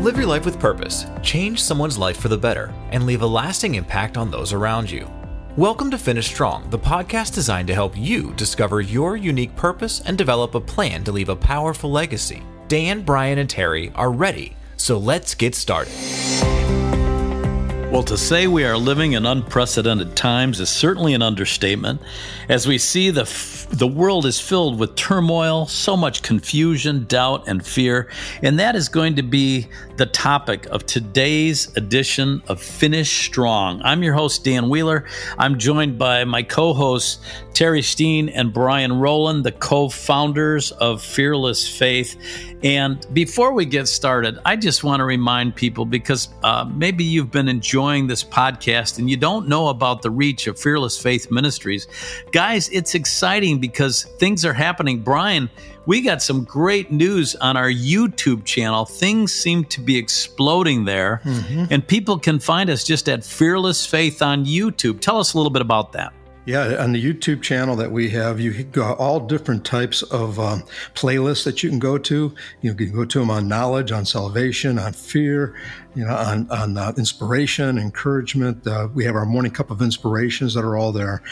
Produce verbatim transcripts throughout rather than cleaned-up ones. Live your life with purpose, change someone's life for the better, and leave a lasting impact on those around you. Welcome to Finish Strong, the podcast designed to help you discover your unique purpose and develop a plan to leave a powerful legacy. Dan, Brian, and Terry are ready, so let's get started. Well, to say we are living in unprecedented times is certainly an understatement. As we see, the f- the world is filled with turmoil, so much confusion, doubt, and fear. And that is going to be the topic of today's edition of Finish Strong. I'm your host, Dan Wheeler. I'm joined by my co-hosts, Terry Steen and Brian Rowland, the co-founders of Fearless Faith. And before we get started, I just want to remind people, because uh, maybe you've been enjoying this podcast and you don't know about the reach of Fearless Faith Ministries. Guys, it's exciting because things are happening. Brian, we got some great news on our YouTube channel. Things seem to be exploding there, mm-hmm. and people can find us just at Fearless Faith on YouTube. Tell us a little bit about that. Yeah, on the YouTube channel that we have, you got all different types of um, playlists that you can go to. You can go to them on knowledge, on salvation, on fear, you know, on on uh, inspiration, encouragement. Uh, we have our morning cup of inspirations that are all there.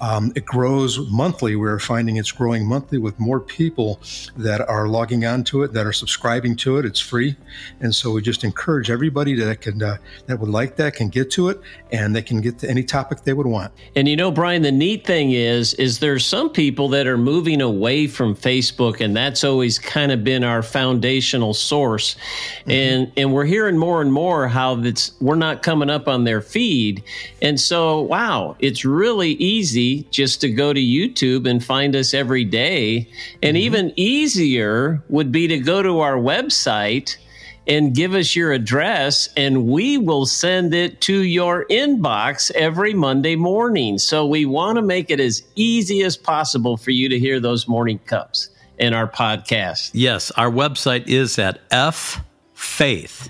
Um, it grows monthly. We're finding it's growing monthly with more people that are logging on to it, that are subscribing to it. It's free, and so we just encourage everybody that can uh, that would like that can get to it, and they can get to any topic they would want. And you know, Brian, the neat thing is, is there's some people that are moving away from Facebook, and that's always kind of been our foundational source. Mm-hmm. And and we're hearing more and more how that's we're not coming up on their feed. And so, wow, it's really easy just to go to YouTube and find us every day. And mm-hmm. even easier would be to go to our website and give us your address, and we will send it to your inbox every Monday morning. So we want to make it as easy as possible for you to hear those morning cups in our podcast. Yes, our website is at FFaith.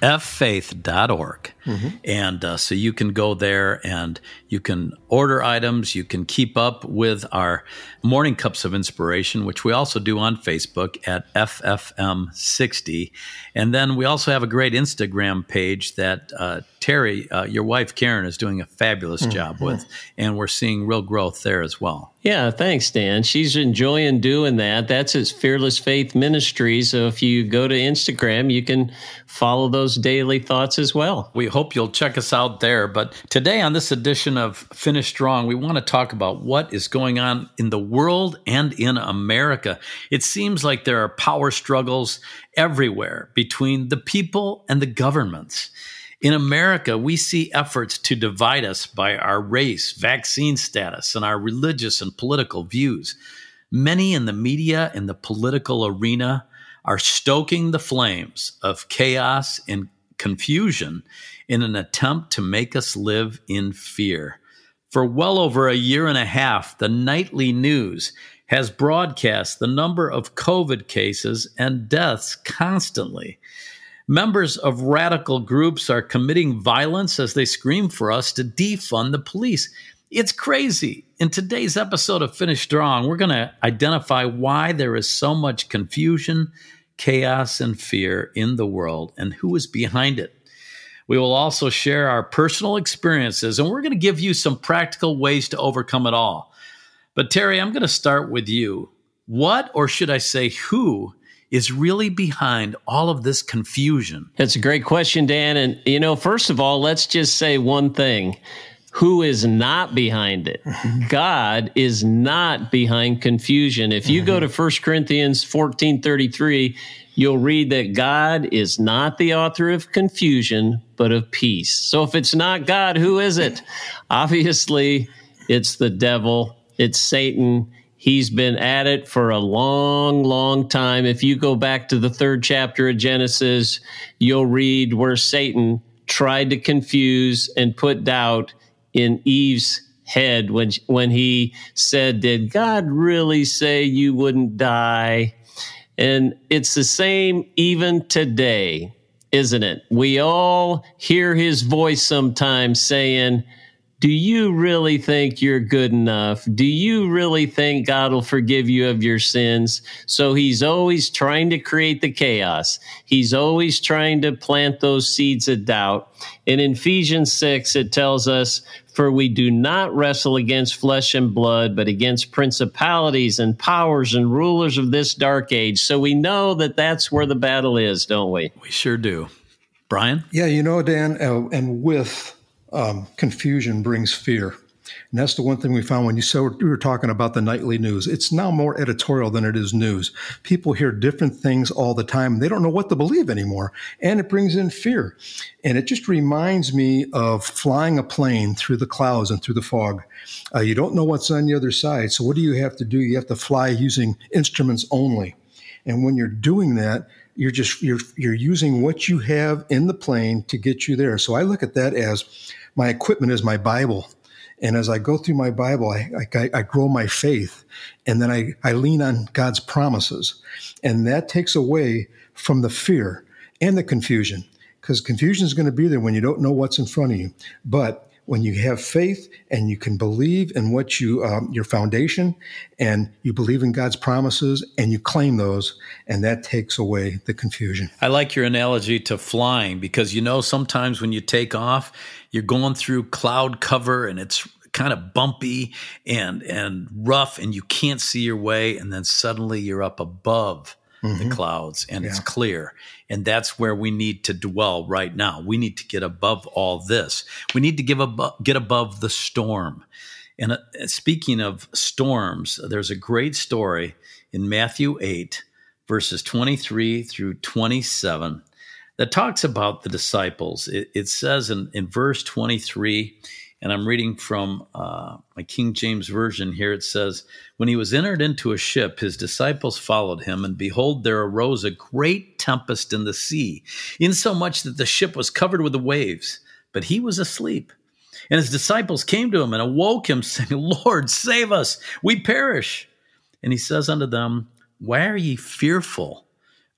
F Faith dot org. Mm-hmm. And uh, so you can go there and you can order items. You can keep up with our Morning Cups of Inspiration, which we also do on Facebook at F F M sixty. And then we also have a great Instagram page that uh, Terry, uh, your wife Karen, is doing a fabulous mm-hmm. job with. And we're seeing real growth there as well. Yeah, thanks, Dan. She's enjoying doing that. That's his Fearless Faith Ministries. So if you go to Instagram, you can follow those daily thoughts as well. We hope you'll check us out there. But today on this edition of Finish Strong, we want to talk about what is going on in the world and in America. It seems like there are power struggles everywhere between the people and the governments. In America, we see efforts to divide us by our race, vaccine status, and our religious and political views. Many in the media and the political arena are stoking the flames of chaos and confusion in an attempt to make us live in fear. For well over a year and a half, the nightly news has broadcast the number of COVID cases and deaths constantly. Members of radical groups are committing violence as they scream for us to defund the police. It's crazy. In today's episode of Finish Strong, we're going to identify why there is so much confusion, chaos, and fear in the world and who is behind it. We will also share our personal experiences, and we're going to give you some practical ways to overcome it all. But Terry, I'm going to start with you. What, or should I say who, is really behind all of this confusion? That's a great question, Dan. And, you know, first of all, let's just say one thing. Who is not behind it? God is not behind confusion. If you go to First Corinthians fourteen thirty-three, you'll read that God is not the author of confusion, but of peace. So if it's not God, who is it? Obviously, it's the devil. It's Satan. He's been at it for a long, long time. If you go back to the third chapter of Genesis, you'll read where Satan tried to confuse and put doubt in Eve's head when, when he said, "Did God really say you wouldn't die?" And it's the same even today, isn't it? We all hear his voice sometimes saying, do you really think you're good enough? Do you really think God will forgive you of your sins? So he's always trying to create the chaos. He's always trying to plant those seeds of doubt. And in Ephesians six, it tells us, for we do not wrestle against flesh and blood, but against principalities and powers and rulers of this dark age. So we know that that's where the battle is, don't we? We sure do. Brian? Yeah, you know, Dan, uh, and with um, confusion brings fear. And that's the one thing we found when you saw, we were talking about the nightly news. It's now more editorial than it is news. People hear different things all the time. They don't know what to believe anymore. And it brings in fear. And it just reminds me of flying a plane through the clouds and through the fog. Uh, you don't know what's on the other side. So what do you have to do? You have to fly using instruments only. And when you're doing that, You're just you're you're using what you have in the plane to get you there. So I look at that as my equipment is my Bible. And as I go through my Bible, I I, I grow my faith. And then I, I lean on God's promises. And that takes away from the fear and the confusion, because confusion is going to be there when you don't know what's in front of you. But when you have faith and you can believe in what you um, your foundation, and you believe in God's promises and you claim those, and that takes away the confusion. I like your analogy to flying, because you know sometimes when you take off, you're going through cloud cover and it's kind of bumpy and and rough and you can't see your way, and then suddenly you're up above mm-hmm. the clouds and yeah. it's clear. And that's where we need to dwell right now. We need to get above all this. We need to give ab- get above the storm. And uh, speaking of storms, there's a great story in Matthew eight, verses twenty-three through twenty-seven, that talks about the disciples. It, it says in, in verse twenty-three, and I'm reading from uh, my King James Version here. It says, when he was entered into a ship, his disciples followed him, and behold, there arose a great tempest in the sea, insomuch that the ship was covered with the waves, but he was asleep. And his disciples came to him and awoke him, saying, Lord, save us, we perish. And he says unto them, why are ye fearful,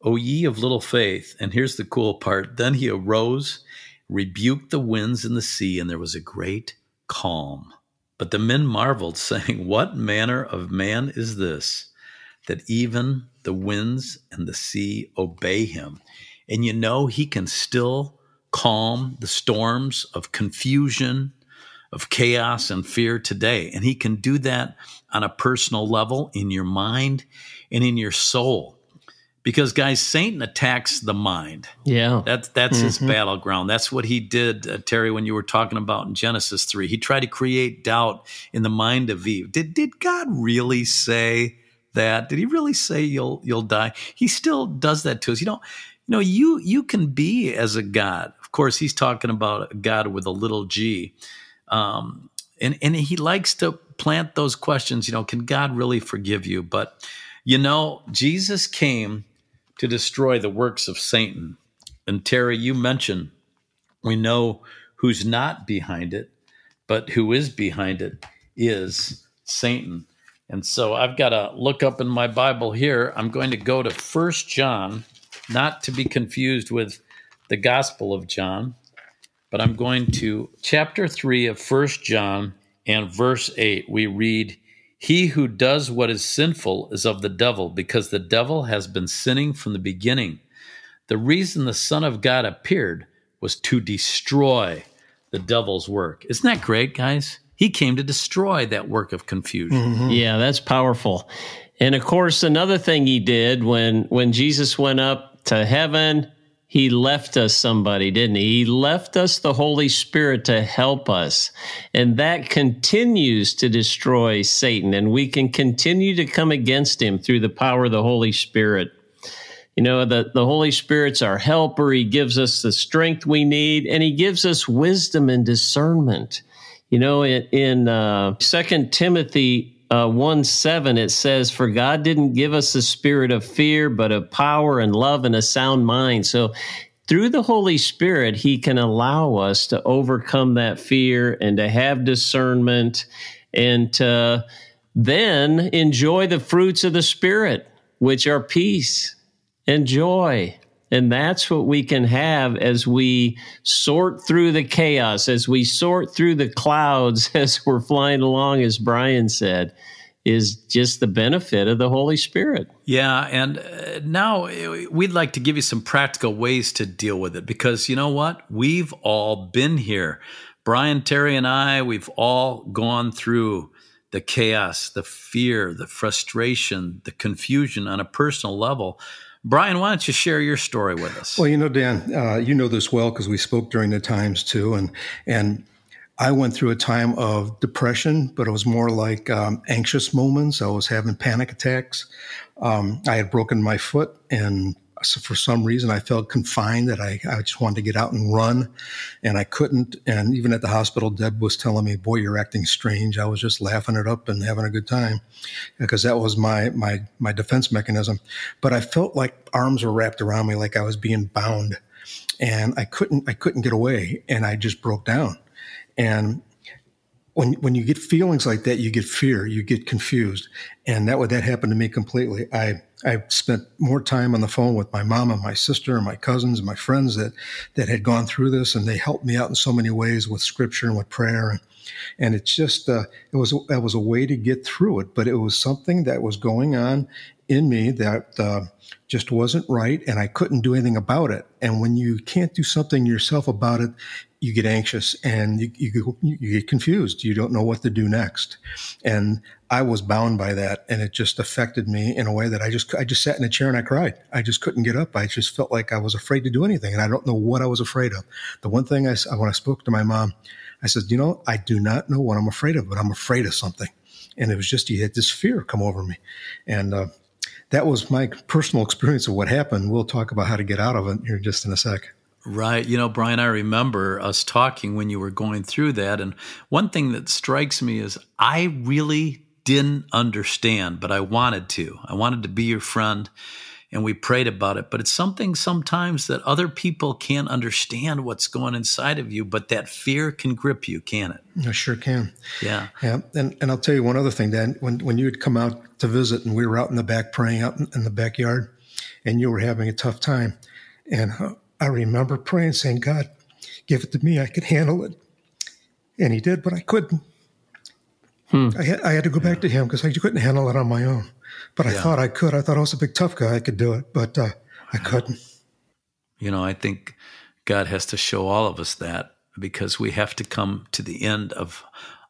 O ye of little faith? And here's the cool part. Then he arose, rebuked the winds and the sea, and there was a great calm. But the men marveled, saying, what manner of man is this, that even the winds and the sea obey him? And you know, he can still calm the storms of confusion, of chaos and fear today. And he can do that on a personal level, in your mind and in your soul. Because, guys, Satan attacks the mind. Yeah. That's that's mm-hmm. his battleground. That's what he did, uh, Terry, when you were talking about in Genesis three. He tried to create doubt in the mind of Eve. Did did God really say that? Did he really say you'll you'll die? He still does that to us. You know, you know, you you can be as a God. Of course, he's talking about a God with a little g. Um, and, and he likes to plant those questions, you know, can God really forgive you? But, you know, Jesus came to destroy the works of Satan. And Terry, you mentioned we know who's not behind it, but who is behind it is Satan. And so I've got to look up in my Bible here. I'm going to go to First John, not to be confused with the Gospel of John, but I'm going to chapter three of First John and verse eight. We read, he who does what is sinful is of the devil, because the devil has been sinning from the beginning. The reason the Son of God appeared was to destroy the devil's work. Isn't that great, guys? He came to destroy that work of confusion. Mm-hmm. Yeah, that's powerful. And of course, another thing he did when, when Jesus went up to heaven, he left us somebody, didn't he? He left us the Holy Spirit to help us. And that continues to destroy Satan. And we can continue to come against him through the power of the Holy Spirit. You know, the, the Holy Spirit's our helper. He gives us the strength we need, and he gives us wisdom and discernment. You know, in, in uh, Second Timothy Uh, one seven, it says, for God didn't give us a spirit of fear, but of power and love and a sound mind. So through the Holy Spirit, he can allow us to overcome that fear and to have discernment and to then enjoy the fruits of the Spirit, which are peace and joy And that's what we can have as we sort through the chaos, as we sort through the clouds, as we're flying along, as Brian said, is just the benefit of the Holy Spirit. Yeah, and now we'd like to give you some practical ways to deal with it, because you know what? We've all been here. Brian, Terry, and I, we've all gone through the chaos, the fear, the frustration, the confusion on a personal level. Brian, why don't you share your story with us? Well, you know, Dan, uh, you know this well because we spoke during the times too. And and I went through a time of depression, but it was more like um, anxious moments. I was having panic attacks. Um, I had broken my foot, and so for some reason I felt confined, that I, I just wanted to get out and run, and I couldn't. And even at the hospital, Deb was telling me, boy, you're acting strange. I was just laughing it up and having a good time, because that was my, my, my defense mechanism. But I felt like arms were wrapped around me, like I was being bound, and I couldn't, I couldn't get away. And I just broke down. And when when you get feelings like that, you get fear, you get confused. And that would, that happened to me completely. I, I spent more time on the phone with my mom and my sister and my cousins and my friends that, that had gone through this, and they helped me out in so many ways with scripture and with prayer. And, and it's just, uh, it was, that was a way to get through it, but it was something that was going on in me that uh, just wasn't right, and I couldn't do anything about it. And when you can't do something yourself about it, you get anxious and you, you, you get confused. You don't know what to do next. And I was bound by that, and it just affected me in a way that I just I just sat in a chair and I cried. I just couldn't get up. I just felt like I was afraid to do anything, and I don't know what I was afraid of. The one thing I when I spoke to my mom, I said, you know, I do not know what I'm afraid of, but I'm afraid of something. And it was just, you had this fear come over me. And uh, that was my personal experience of what happened. We'll talk about how to get out of it here just in a sec. Right. You know, Brian, I remember us talking when you were going through that. And one thing that strikes me is I really didn't understand, but I wanted to. I wanted to be your friend, and we prayed about it. But it's something sometimes that other people can't understand what's going inside of you, but that fear can grip you, can it? I sure can. Yeah. Yeah. And and I'll tell you one other thing, Dan. When, when you had come out to visit and we were out in the back praying out in, in the backyard, and you were having a tough time, and I remember praying, saying, God, give it to me. I could handle it. And he did, but I couldn't. Hmm. I, had, I had to go yeah. back to him because I couldn't handle it on my own. But I yeah. thought I could. I thought I was a big tough guy. I could do it, but uh, I couldn't. You know, I think God has to show all of us that, because we have to come to the end of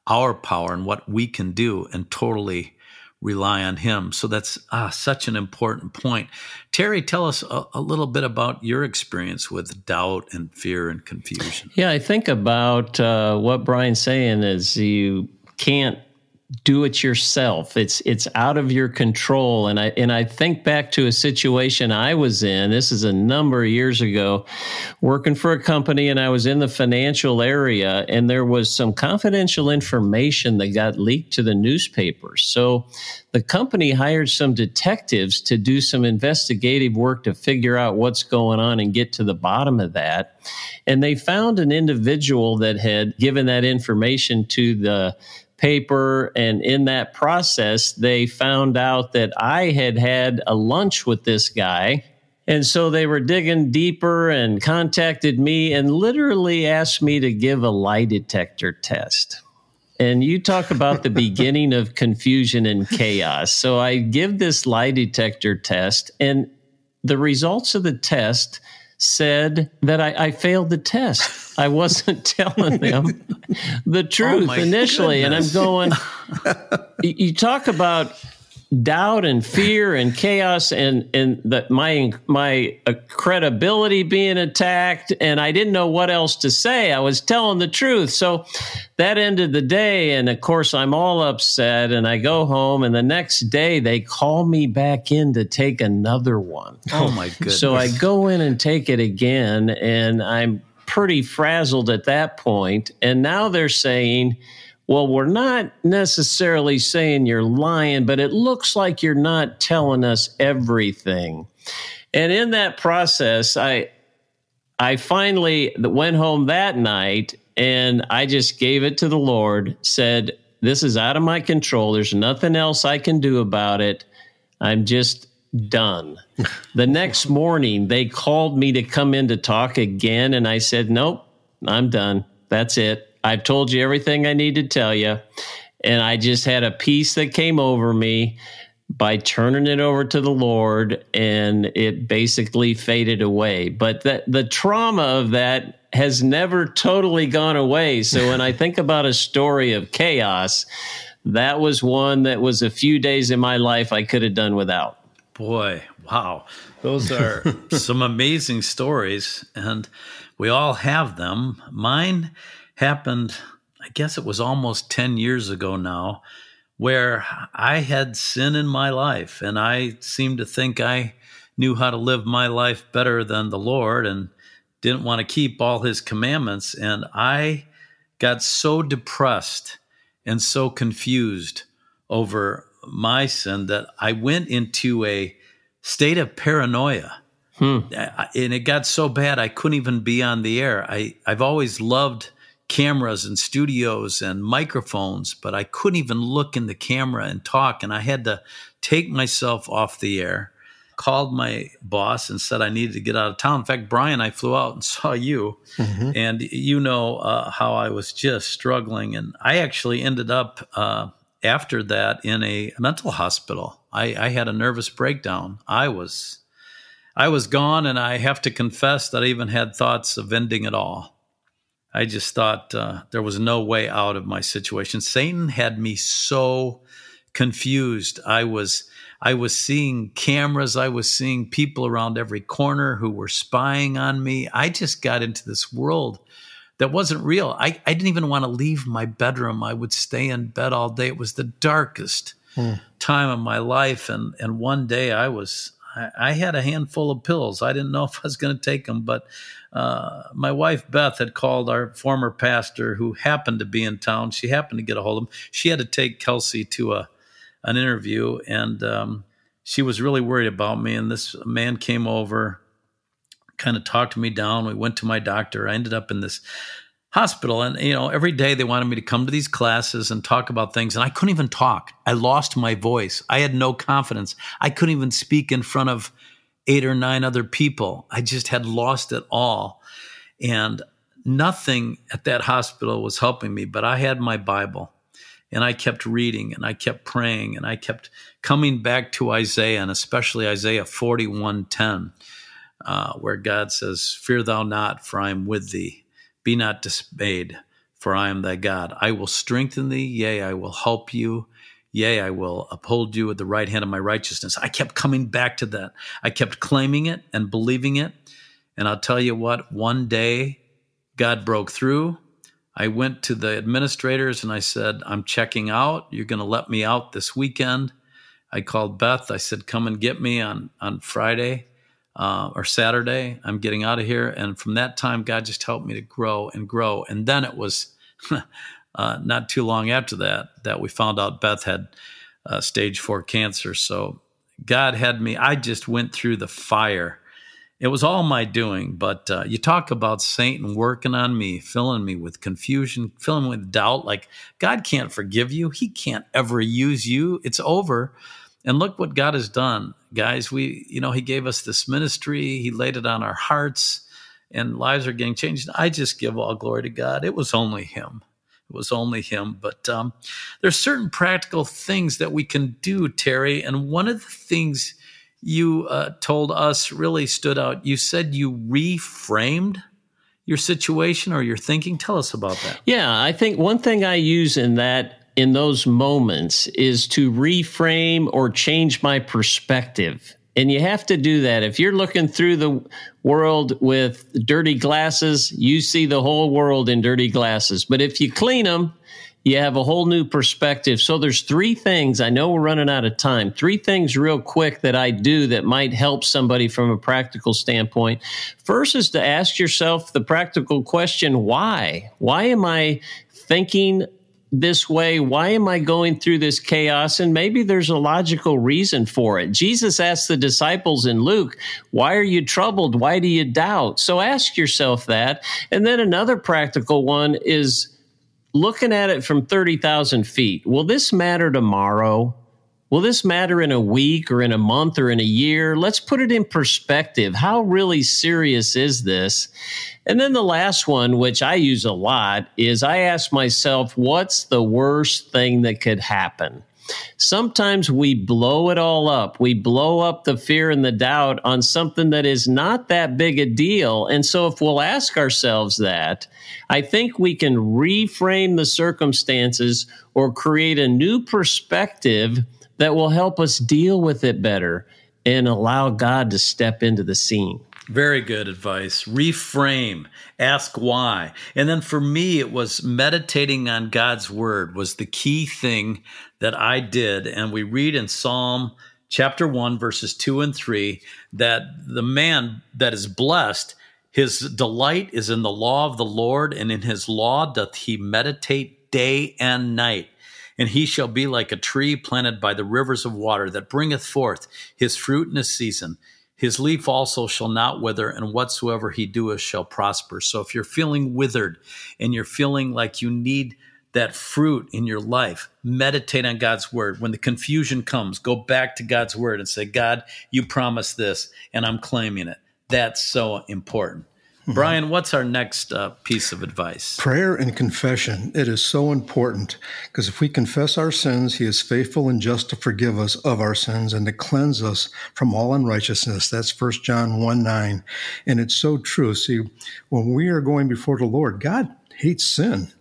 our power and what we can do and totally rely on him. So that's ah, such an important point. Terry, tell us a, a little bit about your experience with doubt and fear and confusion. Yeah, I think about uh, what Brian's saying is you can't do it yourself. It's it's out of your control. And I and I think back to a situation I was in. This is a number of years ago, working for a company, and I was in the financial area, and there was some confidential information that got leaked to the newspapers. So the company hired some detectives to do some investigative work to figure out what's going on and get to the bottom of that. And they found an individual that had given that information to the paper, and in that process, they found out that I had had a lunch with this guy. And so they were digging deeper and contacted me and literally asked me to give a lie detector test. And you talk about the beginning of confusion and chaos. So I give this lie detector test, and the results of the test said that I, I failed the test. I wasn't telling them the truth oh initially. Goodness. And I'm going, you talk about doubt and fear and chaos and, and that my, my credibility being attacked, and I didn't know what else to say. I was telling the truth. So that ended the day. And of course, I'm all upset, and I go home, and the next day they call me back in to take another one. Oh my goodness. So I go in and take it again, and I'm pretty frazzled at that point. And now they're saying, well, we're not necessarily saying you're lying, but it looks like you're not telling us everything. And in that process, I, I finally went home that night, and I just gave it to the Lord, said, this is out of my control. There's nothing else I can do about it. I'm just done. The next morning, they called me to come in to talk again, and I said, nope, I'm done. That's it. I've told you everything I need to tell you. And I just had a peace that came over me by turning it over to the Lord, and it basically faded away. But that, the trauma of that has never totally gone away. So when I think about a story of chaos, that was one that was a few days in my life I could have done without. Boy, wow. Those are some amazing stories, and we all have them. Mine happened, I guess it was almost ten years ago now, where I had sin in my life, and I seemed to think I knew how to live my life better than the Lord, and didn't want to keep all his commandments. And I got so depressed and so confused over my sin that I went into a state of paranoia. Hmm. And it got so bad I couldn't even be on the air. I, I've always loved cameras and studios and microphones, but I couldn't even look in the camera and talk. And I had to take myself off the air. Called my boss and said I needed to get out of town. In fact, Brian, I flew out and saw you, mm-hmm. and you know uh, how I was just struggling. And I actually ended up uh, after that in a mental hospital. I, I had a nervous breakdown. I was, I was gone, and I have to confess that I even had thoughts of ending it all. I just thought uh, there was no way out of my situation. Satan had me so confused. I was. I was seeing cameras. I was seeing people around every corner who were spying on me. I just got into this world that wasn't real. I, I didn't even want to leave my bedroom. I would stay in bed all day. It was the darkest hmm. time of my life. And, and one day I was, I, I had a handful of pills. I didn't know if I was going to take them, but uh, my wife, Beth, had called our former pastor who happened to be in town. She happened to get a hold of him. She had to take Kelsey to a an interview, and um, she was really worried about me. And this man came over, kind of talked me down. We went to my doctor. I ended up in this hospital, and you know, every day they wanted me to come to these classes and talk about things, and I couldn't even talk. I lost my voice. I had no confidence. I couldn't even speak in front of eight or nine other people. I just had lost it all, and nothing at that hospital was helping me, but I had my Bible. And I kept reading, and I kept praying, and I kept coming back to Isaiah, and especially Isaiah forty-one ten, uh, where God says, "Fear thou not, for I am with thee. Be not dismayed, for I am thy God. I will strengthen thee, yea, I will help you. Yea, I will uphold you with the right hand of my righteousness." I kept coming back to that. I kept claiming it and believing it. And I'll tell you what, one day God broke through. I went to the administrators and I said, "I'm checking out. You're going to let me out this weekend." I called Beth. I said, "Come and get me on, on Friday uh, or Saturday. I'm getting out of here." And from that time, God just helped me to grow and grow. And then it was uh, not too long after that, that we found out Beth had uh, stage four cancer. So God had me. I just went through the fire. It was all my doing, but uh, you talk about Satan working on me, filling me with confusion, filling me with doubt, like God can't forgive you. He can't ever use you. It's over. And look what God has done, guys. We, you know, he gave us this ministry. He laid it on our hearts, and lives are getting changed. I just give all glory to God. It was only him. It was only him. But um, there's certain practical things that we can do, Terry, and one of the things you uh, told us really stood out. You said you reframed your situation or your thinking. Tell us about that. Yeah, I think one thing I use in that, in those moments, is to reframe or change my perspective. And you have to do that. If you're looking through the world with dirty glasses, you see the whole world in dirty glasses. But if you clean them, you have a whole new perspective. So there's three things. I know we're running out of time. Three things real quick that I do that might help somebody from a practical standpoint. First is to ask yourself the practical question, why? Why am I thinking this way? Why am I going through this chaos? And maybe there's a logical reason for it. Jesus asked the disciples in Luke, "Why are you troubled? Why do you doubt?" So ask yourself that. And then another practical one is looking at it from thirty thousand feet. Will this matter tomorrow? will this matter in a week or in a month or in a year? Let's put it in perspective. How really serious is this? And then the last one, which I use a lot, is I ask myself, what's the worst thing that could happen? Sometimes we blow it all up. We blow up the fear and the doubt on something that is not that big a deal. And so if we'll ask ourselves that, I think we can reframe the circumstances or create a new perspective that will help us deal with it better and allow God to step into the scene. Very good advice. Reframe, ask why. And then for me, it was meditating on God's word was the key thing that I did. And we read in Psalm chapter one, verses two and three, that the man that is blessed, his delight is in the law of the Lord, and in his law doth he meditate day and night. And he shall be like a tree planted by the rivers of water that bringeth forth his fruit in his season. His leaf also shall not wither, and whatsoever he doeth shall prosper. So if you're feeling withered and you're feeling like you need that fruit in your life, meditate on God's word. When the confusion comes, go back to God's word and say, God, you promised this, and I'm claiming it. That's so important. Mm-hmm. Brian, what's our next uh, piece of advice? Prayer and confession. It is so important because if we confess our sins, he is faithful and just to forgive us of our sins and to cleanse us from all unrighteousness. That's First John one nine. And it's so true. See, when we are going before the Lord, God hates sin.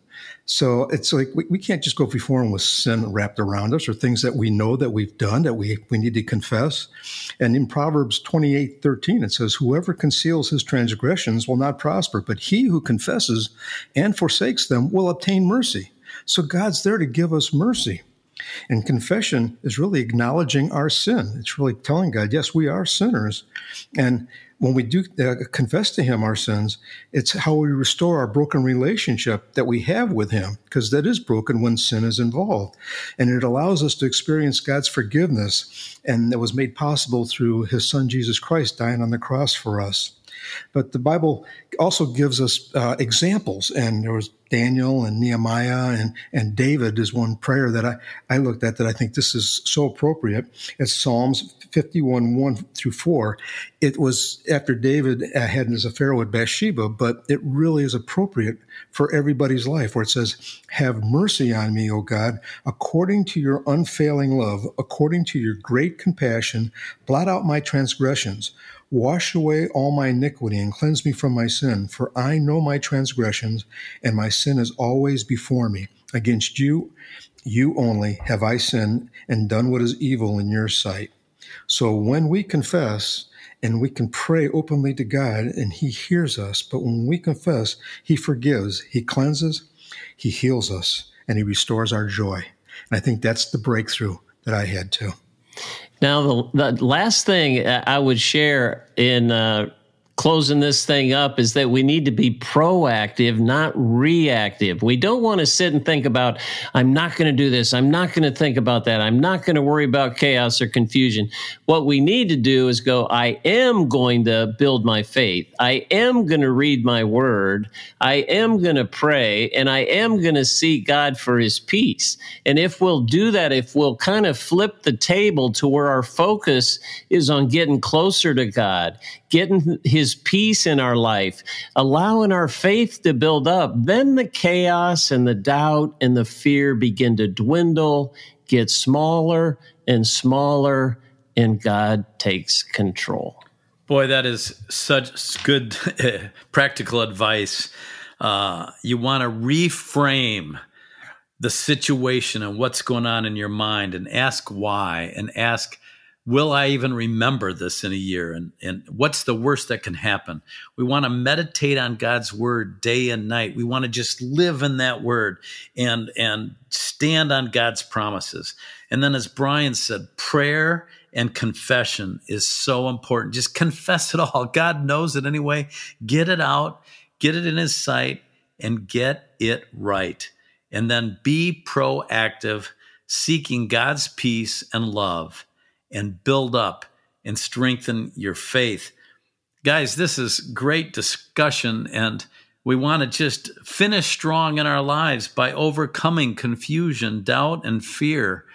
So it's like we, we can't just go before him with sin wrapped around us or things that we know that we've done that we, we need to confess. And in Proverbs twenty-eight thirteen, it says, whoever conceals his transgressions will not prosper, but he who confesses and forsakes them will obtain mercy. So God's there to give us mercy. And confession is really acknowledging our sin. It's really telling God, yes, we are sinners. And when we do uh, confess to him our sins, it's how we restore our broken relationship that we have with him, because that is broken when sin is involved. And it allows us to experience God's forgiveness, and that was made possible through his son, Jesus Christ, dying on the cross for us. But the Bible also gives us uh, examples, and there was Daniel and Nehemiah and, and David is one prayer that I, I looked at that I think this is so appropriate. It's Psalms fifty-one, one through four. It was after David had his affair with Bathsheba, but it really is appropriate for everybody's life where it says, have mercy on me, O God, according to your unfailing love, according to your great compassion, blot out my transgressions. Wash away all my iniquity and cleanse me from my sin, for I know my transgressions, and my sin is always before me. Against you, you only, have I sinned and done what is evil in your sight. So when we confess, and we can pray openly to God, and he hears us, but when we confess, he forgives, he cleanses, he heals us, and he restores our joy. And I think that's the breakthrough that I had too. Now, the, the last thing I would share in uh, closing this thing up is that we need to be proactive, not reactive. We don't want to sit and think about, I'm not going to do this. I'm not going to think about that. I'm not going to worry about chaos or confusion. What we need to do is go, I am going to build my faith. I am going to read my word. I am going to pray, and I am going to seek God for his peace. And if we'll do that, if we'll kind of flip the table to where our focus is on getting closer to God, getting his peace in our life, allowing our faith to build up, then the chaos and the doubt and the fear begin to dwindle, get smaller and smaller, and God takes control. Boy, that is such good practical advice. Uh, you want to reframe the situation and what's going on in your mind and ask why and ask, will I even remember this in a year? And, and what's the worst that can happen? We want to meditate on God's word day and night. We want to just live in that word and, and stand on God's promises. And then as Brian said, prayer and confession is so important. Just confess it all. God knows it anyway. Get it out, get it in his sight, and get it right. And then be proactive, seeking God's peace and love, and build up and strengthen your faith. Guys, this is great discussion, and we want to just finish strong in our lives by overcoming confusion, doubt, and fear.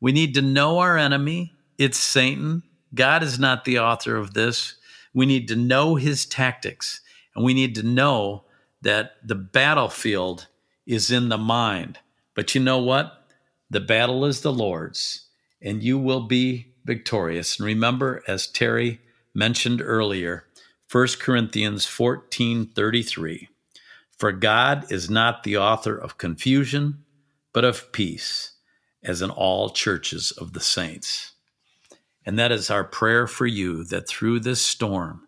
We need to know our enemy. It's Satan. God is not the author of this. We need to know his tactics, and we need to know that the battlefield is in the mind. But you know what? The battle is the Lord's, and you will be victorious. And remember, as Terry mentioned earlier, First Corinthians fourteen thirty-three, for God is not the author of confusion, but of peace, as in all churches of the saints. And that is our prayer for you, that through this storm,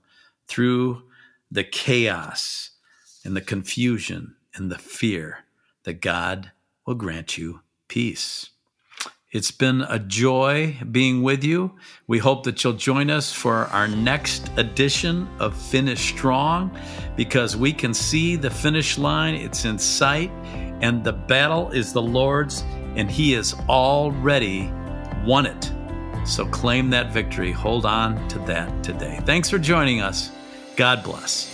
through the chaos and the confusion and the fear, that God will grant you peace. It's been a joy being with you. We hope that you'll join us for our next edition of Finish Strong, because we can see the finish line. It's in sight, and the battle is the Lord's, and he has already won it. So claim that victory. Hold on to that today. Thanks for joining us. God bless.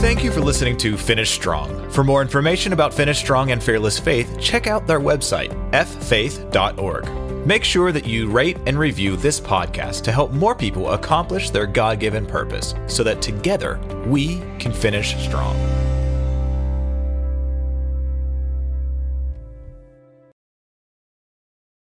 Thank you for listening to Finish Strong. For more information about Finish Strong and Fearless Faith, check out their website, F Faith dot org. Make sure that you rate and review this podcast to help more people accomplish their God-given purpose, so that together we can finish strong.